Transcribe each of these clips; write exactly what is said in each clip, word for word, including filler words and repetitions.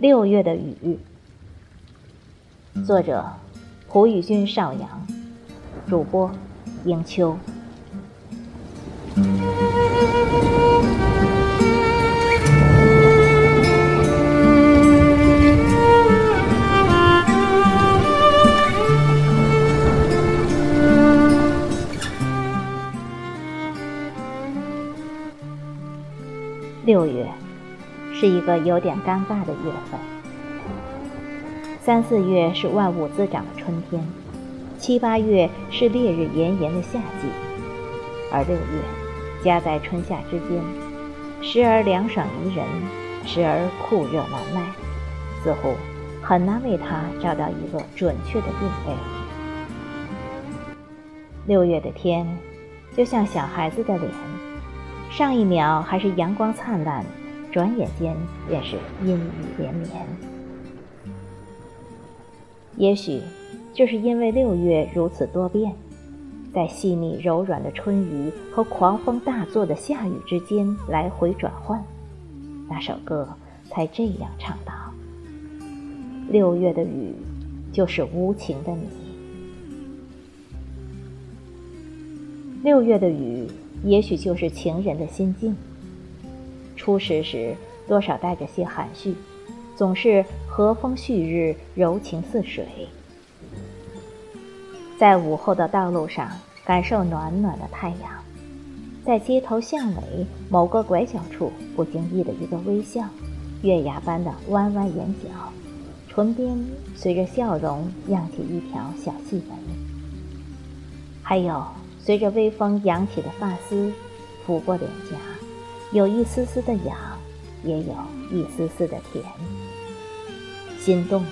六月的雨》，作者胡宇君少阳，主播迎秋。六月是一个有点尴尬的月份，三四月是万物滋长的春天，七八月是烈日炎炎的夏季，而六月夹在春夏之间，时而凉爽宜人，时而酷热难耐，似乎很难为它找到一个准确的定位。六月的天就像小孩子的脸，上一秒还是阳光灿烂，转眼间便是阴雨连绵。也许就是因为六月如此多变，在细腻柔软的春雨和狂风大作的夏雨之间来回转换，那首歌才这样唱道：六月的雨就是无情的你。六月的雨也许就是情人的心境，初识时多少带着些含蓄，总是和风煦日，柔情似水。在午后的道路上感受暖暖的太阳，在街头巷尾某个拐角处不经意的一个微笑，月牙般的弯弯眼角，唇边随着笑容漾起一条小细纹，还有随着微风扬起的发丝拂过脸颊，有一丝丝的痒，也有一丝丝的甜。心动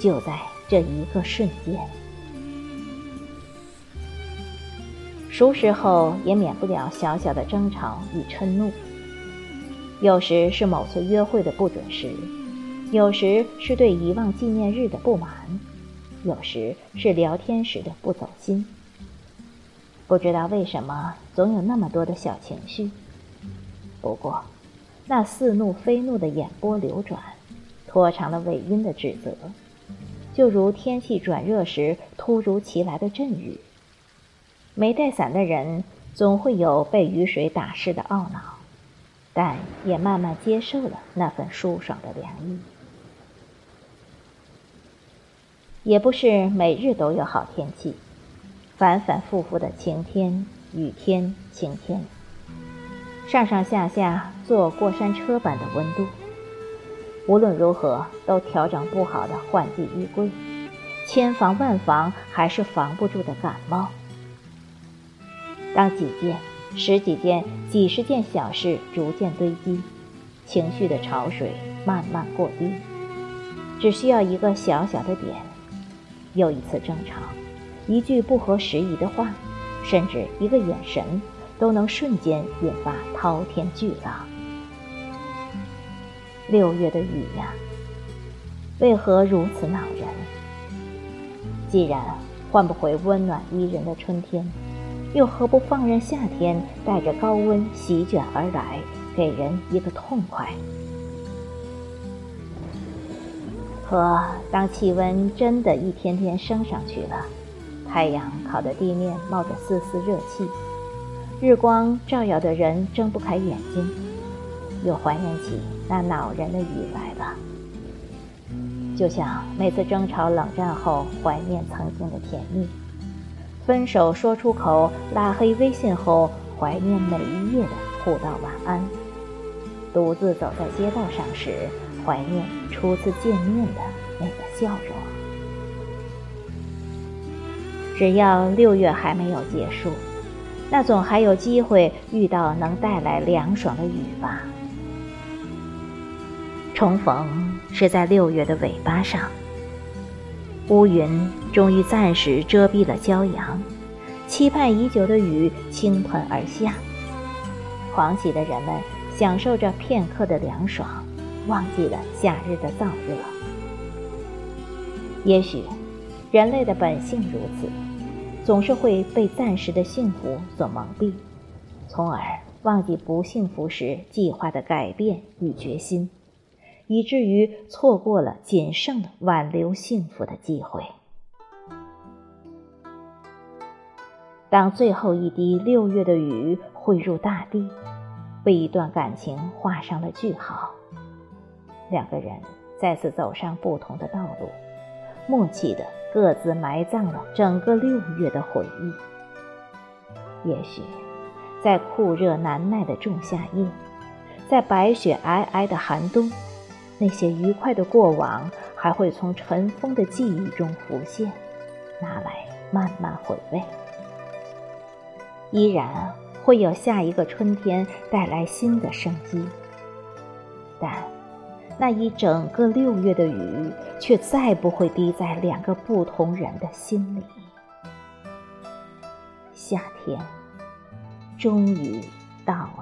就在这一个瞬间。熟识后也免不了小小的争吵与嗔怒，有时是某次约会的不准时，有时是对遗忘纪念日的不满，有时是聊天时的不走心。不知道为什么总有那么多的小情绪，不过那似怒非怒的眼波流转，拖长了尾音的指责，就如天气转热时突如其来的阵雨，没带伞的人总会有被雨水打湿的懊恼，但也慢慢接受了那份舒爽的凉意。也不是每日都有好天气，反反复复的晴天、雨天、晴天，上上下下坐过山车般的温度，无论如何都调整不好的换季衣柜，千防万防还是防不住的感冒。当几件、十几件、几十件小事逐渐堆积，情绪的潮水慢慢过低，只需要一个小小的点，又一次争吵，一句不合时宜的话，甚至一个眼神，都能瞬间引发滔天巨浪。六月的雨呀，为何如此恼人？既然换不回温暖宜人的春天，又何不放任夏天带着高温席卷而来，给人一个痛快？可当气温真的一天天升上去了，太阳烤得地面冒着丝丝热气，日光照耀的人睁不开眼睛，又怀念起那恼人的雨来了。就像每次争吵冷战后怀念曾经的甜蜜，分手说出口拉黑微信后怀念每一夜的互道晚安，独自走在街道上时怀念初次见面的那个笑容。只要六月还没有结束，那总还有机会遇到能带来凉爽的雨吧。重逢是在六月的尾巴上，乌云终于暂时遮蔽了骄阳，期盼已久的雨倾盆而下，狂喜的人们享受着片刻的凉爽，忘记了夏日的燥热。也许人类的本性如此，总是会被暂时的幸福所蒙蔽，从而忘记不幸福时计划的改变与决心，以至于错过了仅剩的挽留幸福的机会。当最后一滴六月的雨汇入大地，为一段感情画上了句号，两个人再次走上不同的道路，默契的各自埋葬了整个六月的回忆。也许在酷热难耐的仲夏夜，在白雪皑皑的寒冬，那些愉快的过往还会从尘封的记忆中浮现，拿来慢慢回味。依然会有下一个春天带来新的生机，但那一整个六月的雨却再不会滴在两个不同人的心里。夏天终于到了。